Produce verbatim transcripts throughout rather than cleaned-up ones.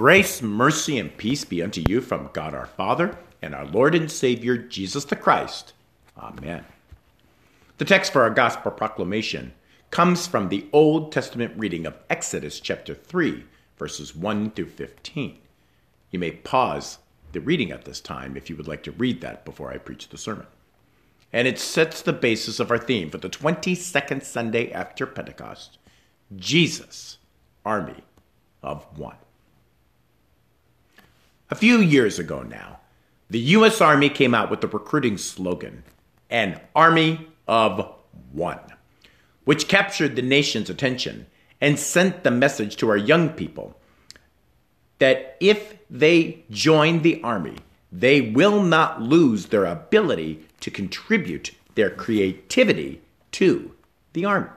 Grace, mercy, and peace be unto you from God our Father and our Lord and Savior, Jesus the Christ. Amen. The text for our gospel proclamation comes from the Old Testament reading of Exodus chapter three, verses one through fifteen. You may pause the reading at this time if you would like to read that before I preach the sermon. And it sets the basis of our theme for the twenty-second Sunday after Pentecost, Jesus, Army of One. A few years ago now, the U S Army came out with the recruiting slogan, an Army of One, which captured the nation's attention and sent the message to our young people that if they join the army, they will not lose their ability to contribute their creativity to the army.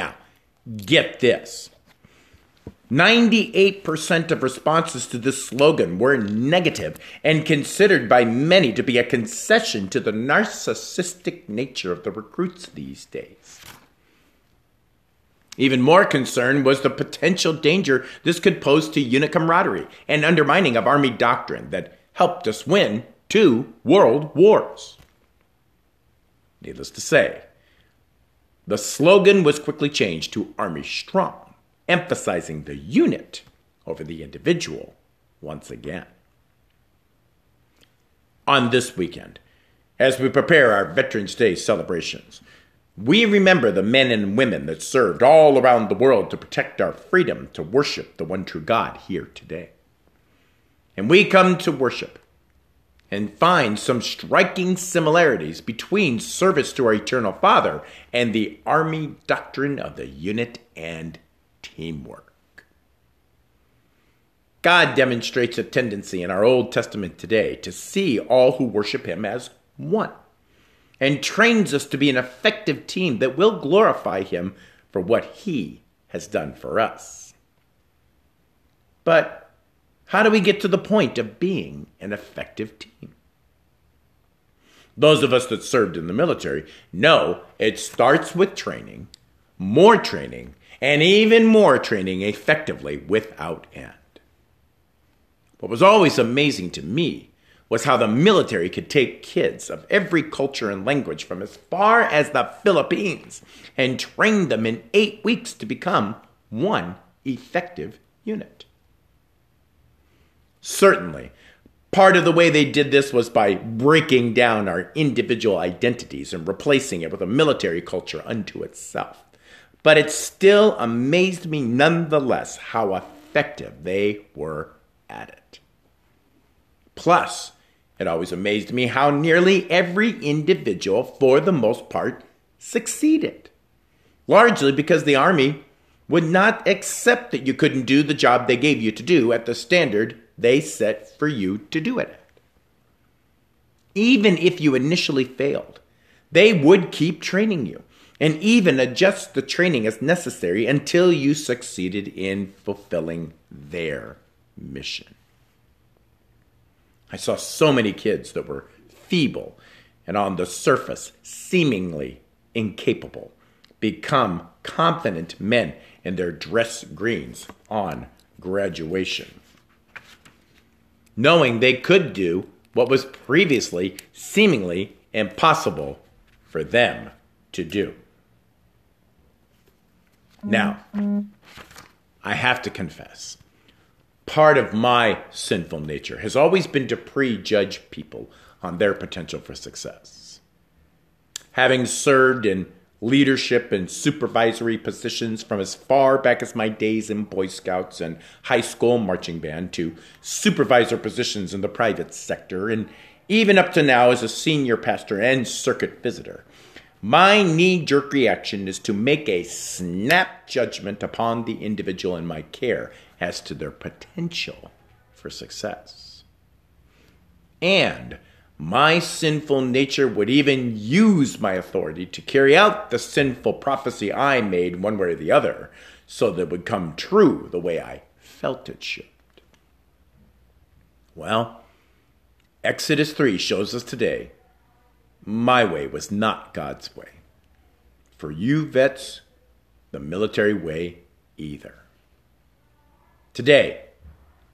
Now, get this. ninety-eight percent of responses to this slogan were negative and considered by many to be a concession to the narcissistic nature of the recruits these days. Even more concern was the potential danger this could pose to unit camaraderie and undermining of Army doctrine that helped us win two world wars. Needless to say, the slogan was quickly changed to Army Strong, emphasizing the unit over the individual once again. On this weekend, as we prepare our Veterans Day celebrations, we remember the men and women that served all around the world to protect our freedom to worship the one true God here today. And we come to worship and find some striking similarities between service to our eternal Father and the Army doctrine of the unit and teamwork. God demonstrates a tendency in our Old Testament today to see all who worship him as one, and trains us to be an effective team that will glorify him for what he has done for us. But how do we get to the point of being an effective team? Those of us that served in the military know it starts with training, more training, and even more training effectively without end. What was always amazing to me was how the military could take kids of every culture and language from as far as the Philippines and train them in eight weeks to become one effective unit. Certainly, part of the way they did this was by breaking down our individual identities and replacing it with a military culture unto itself. But it still amazed me nonetheless how effective they were at it. Plus, it always amazed me how nearly every individual, for the most part, succeeded. Largely because the Army would not accept that you couldn't do the job they gave you to do at the standard they set for you to do it at. Even if you initially failed, they would keep training you and even adjust the training as necessary until you succeeded in fulfilling their mission. I saw so many kids that were feeble and on the surface seemingly incapable become confident men in their dress greens on graduation, knowing they could do what was previously seemingly impossible for them to do. Now, I have to confess, part of my sinful nature has always been to prejudge people on their potential for success. Having served in leadership and supervisory positions from as far back as my days in Boy Scouts and high school marching band to supervisor positions in the private sector, and even up to now as a senior pastor and circuit visitor, my knee-jerk reaction is to make a snap judgment upon the individual in my care as to their potential for success. And my sinful nature would even use my authority to carry out the sinful prophecy I made one way or the other, so that it would come true the way I felt it should. Well, Exodus three shows us today, my way was not God's way. For you vets, the military way either. Today,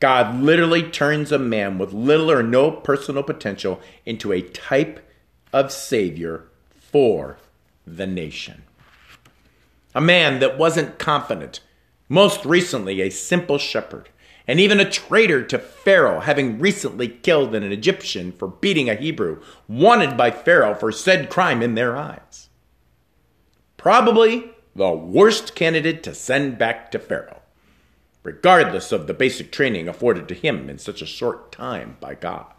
God literally turns a man with little or no personal potential into a type of savior for the nation. A man that wasn't confident, most recently a simple shepherd, and even a traitor to Pharaoh, having recently killed an Egyptian for beating a Hebrew, wanted by Pharaoh for said crime in their eyes. Probably the worst candidate to send back to Pharaoh, regardless of the basic training afforded to him in such a short time by God.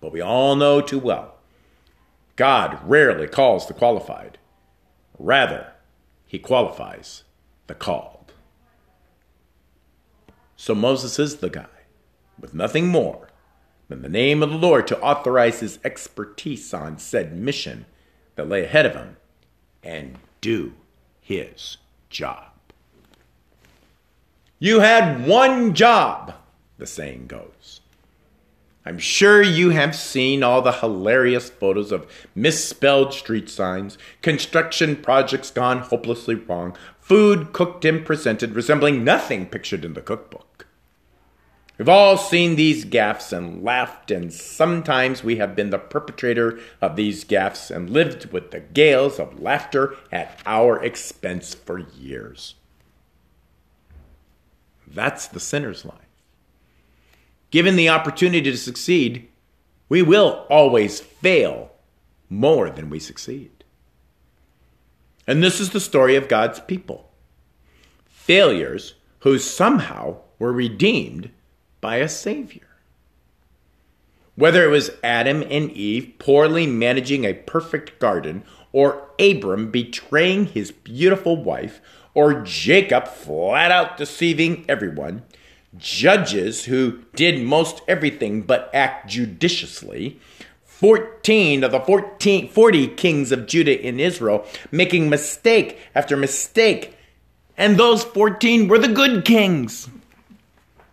But we all know too well, God rarely calls the qualified. Rather, he qualifies the called. So Moses is the guy with nothing more than the name of the Lord to authorize his expertise on said mission that lay ahead of him and do his job. You had one job, the saying goes. I'm sure you have seen all the hilarious photos of misspelled street signs, construction projects gone hopelessly wrong, food cooked and presented resembling nothing pictured in the cookbook. We've all seen these gaffes and laughed, and sometimes we have been the perpetrator of these gaffes and lived with the gales of laughter at our expense for years. That's the sinner's life. Given the opportunity to succeed, we will always fail more than we succeed. And this is the story of God's people. Failures who somehow were redeemed by a Savior. Whether it was Adam and Eve poorly managing a perfect garden, or Abram betraying his beautiful wife, or Jacob flat out deceiving everyone, judges who did most everything but act judiciously, fourteen of the fourteen, forty kings of Judah in Israel making mistake after mistake, and those fourteen were the good kings.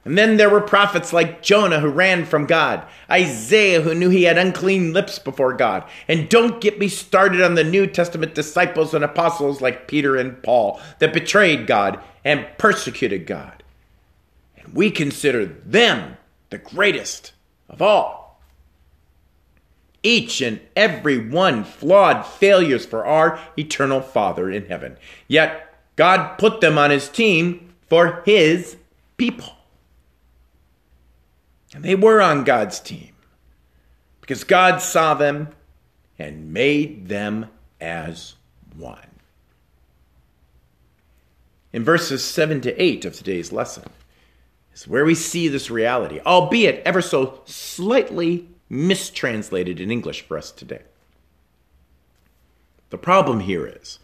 And then there were prophets like Jonah who ran from God, Isaiah who knew he had unclean lips before God, and don't get me started on the New Testament disciples and apostles like Peter and Paul that betrayed God and persecuted God. We consider them the greatest of all. Each and every one flawed failures for our eternal Father in heaven. Yet God put them on his team for his people. And they were on God's team because God saw them and made them as one. In verses seven to eight of today's lesson, is where we see this reality, albeit ever so slightly mistranslated in English for us today. The problem here is,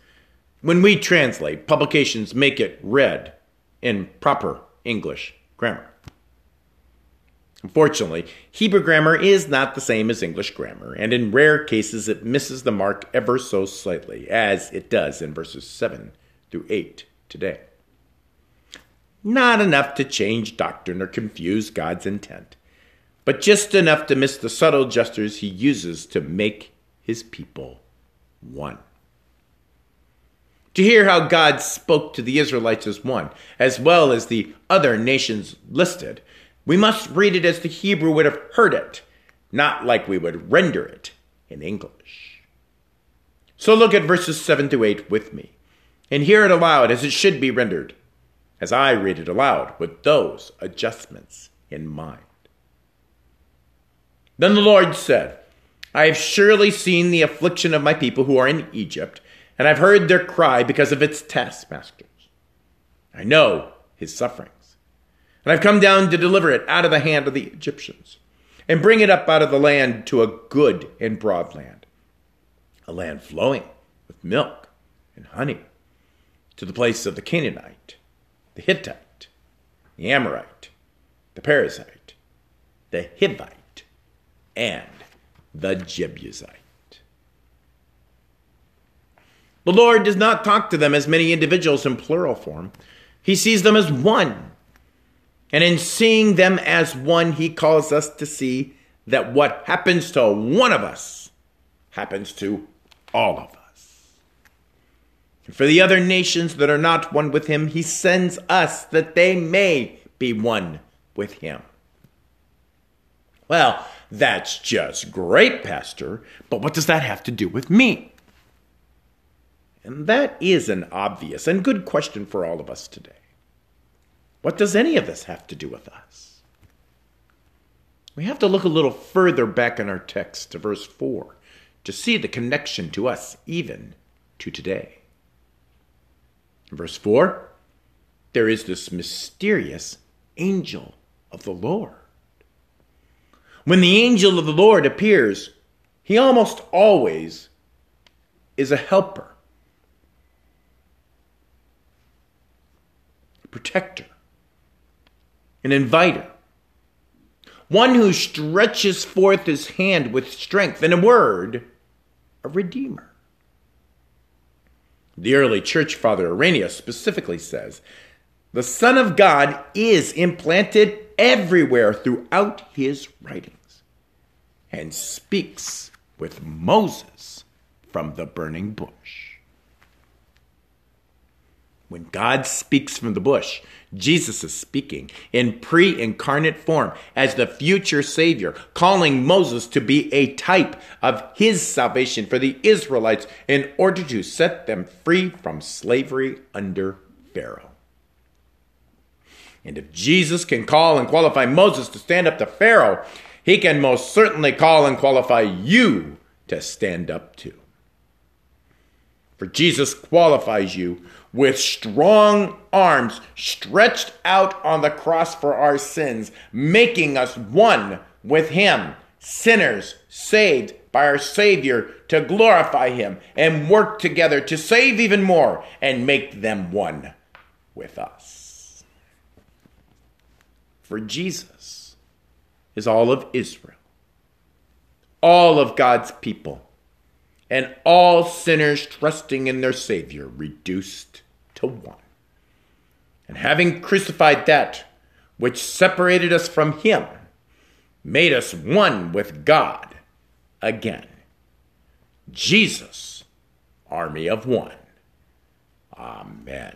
when we translate, publications make it read in proper English grammar. Unfortunately, Hebrew grammar is not the same as English grammar, and in rare cases it misses the mark ever so slightly, as it does in verses seven through eight today. Not enough to change doctrine or confuse God's intent, but just enough to miss the subtle gestures he uses to make his people one. To hear how God spoke to the Israelites as one, as well as the other nations listed, we must read it as the Hebrew would have heard it, not like we would render it in English. So look at verses seven to eight with me, and hear it aloud as it should be rendered, as I read it aloud with those adjustments in mind. Then the Lord said, I have surely seen the affliction of my people who are in Egypt, and I've heard their cry because of its taskmasters. I know his sufferings, and I've come down to deliver it out of the hand of the Egyptians, and bring it up out of the land to a good and broad land, a land flowing with milk and honey, to the place of the Canaanite, the Hittite, the Amorite, the Perizzite, the Hivite, and the Jebusite. The Lord does not talk to them as many individuals in plural form. He sees them as one. And in seeing them as one, he calls us to see that what happens to one of us happens to all of us. For the other nations that are not one with him, he sends us that they may be one with him. Well, that's just great, Pastor, but what does that have to do with me? And that is an obvious and good question for all of us today. What does any of this have to do with us? We have to look a little further back in our text to verse four to see the connection to us even to today. In verse four, there is this mysterious angel of the Lord. When the angel of the Lord appears, he almost always is a helper, a protector, an inviter, one who stretches forth his hand with strength, in a word, a redeemer. The early church father Irenaeus specifically says, the Son of God is implanted everywhere throughout his writings and speaks with Moses from the burning bush. When God speaks from the bush, Jesus is speaking in pre-incarnate form as the future Savior, calling Moses to be a type of his salvation for the Israelites in order to set them free from slavery under Pharaoh. And if Jesus can call and qualify Moses to stand up to Pharaoh, he can most certainly call and qualify you to stand up to. For Jesus qualifies you with strong arms stretched out on the cross for our sins, making us one with him, sinners saved by our Savior to glorify him and work together to save even more and make them one with us. For Jesus is all of Israel, all of God's people, and all sinners trusting in their Savior reduced to one. And having crucified that which separated us from him, made us one with God again. Jesus, army of one. Amen.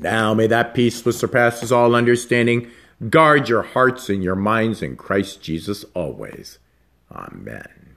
Now may that peace which surpasses all understanding guard your hearts and your minds in Christ Jesus always. Amen.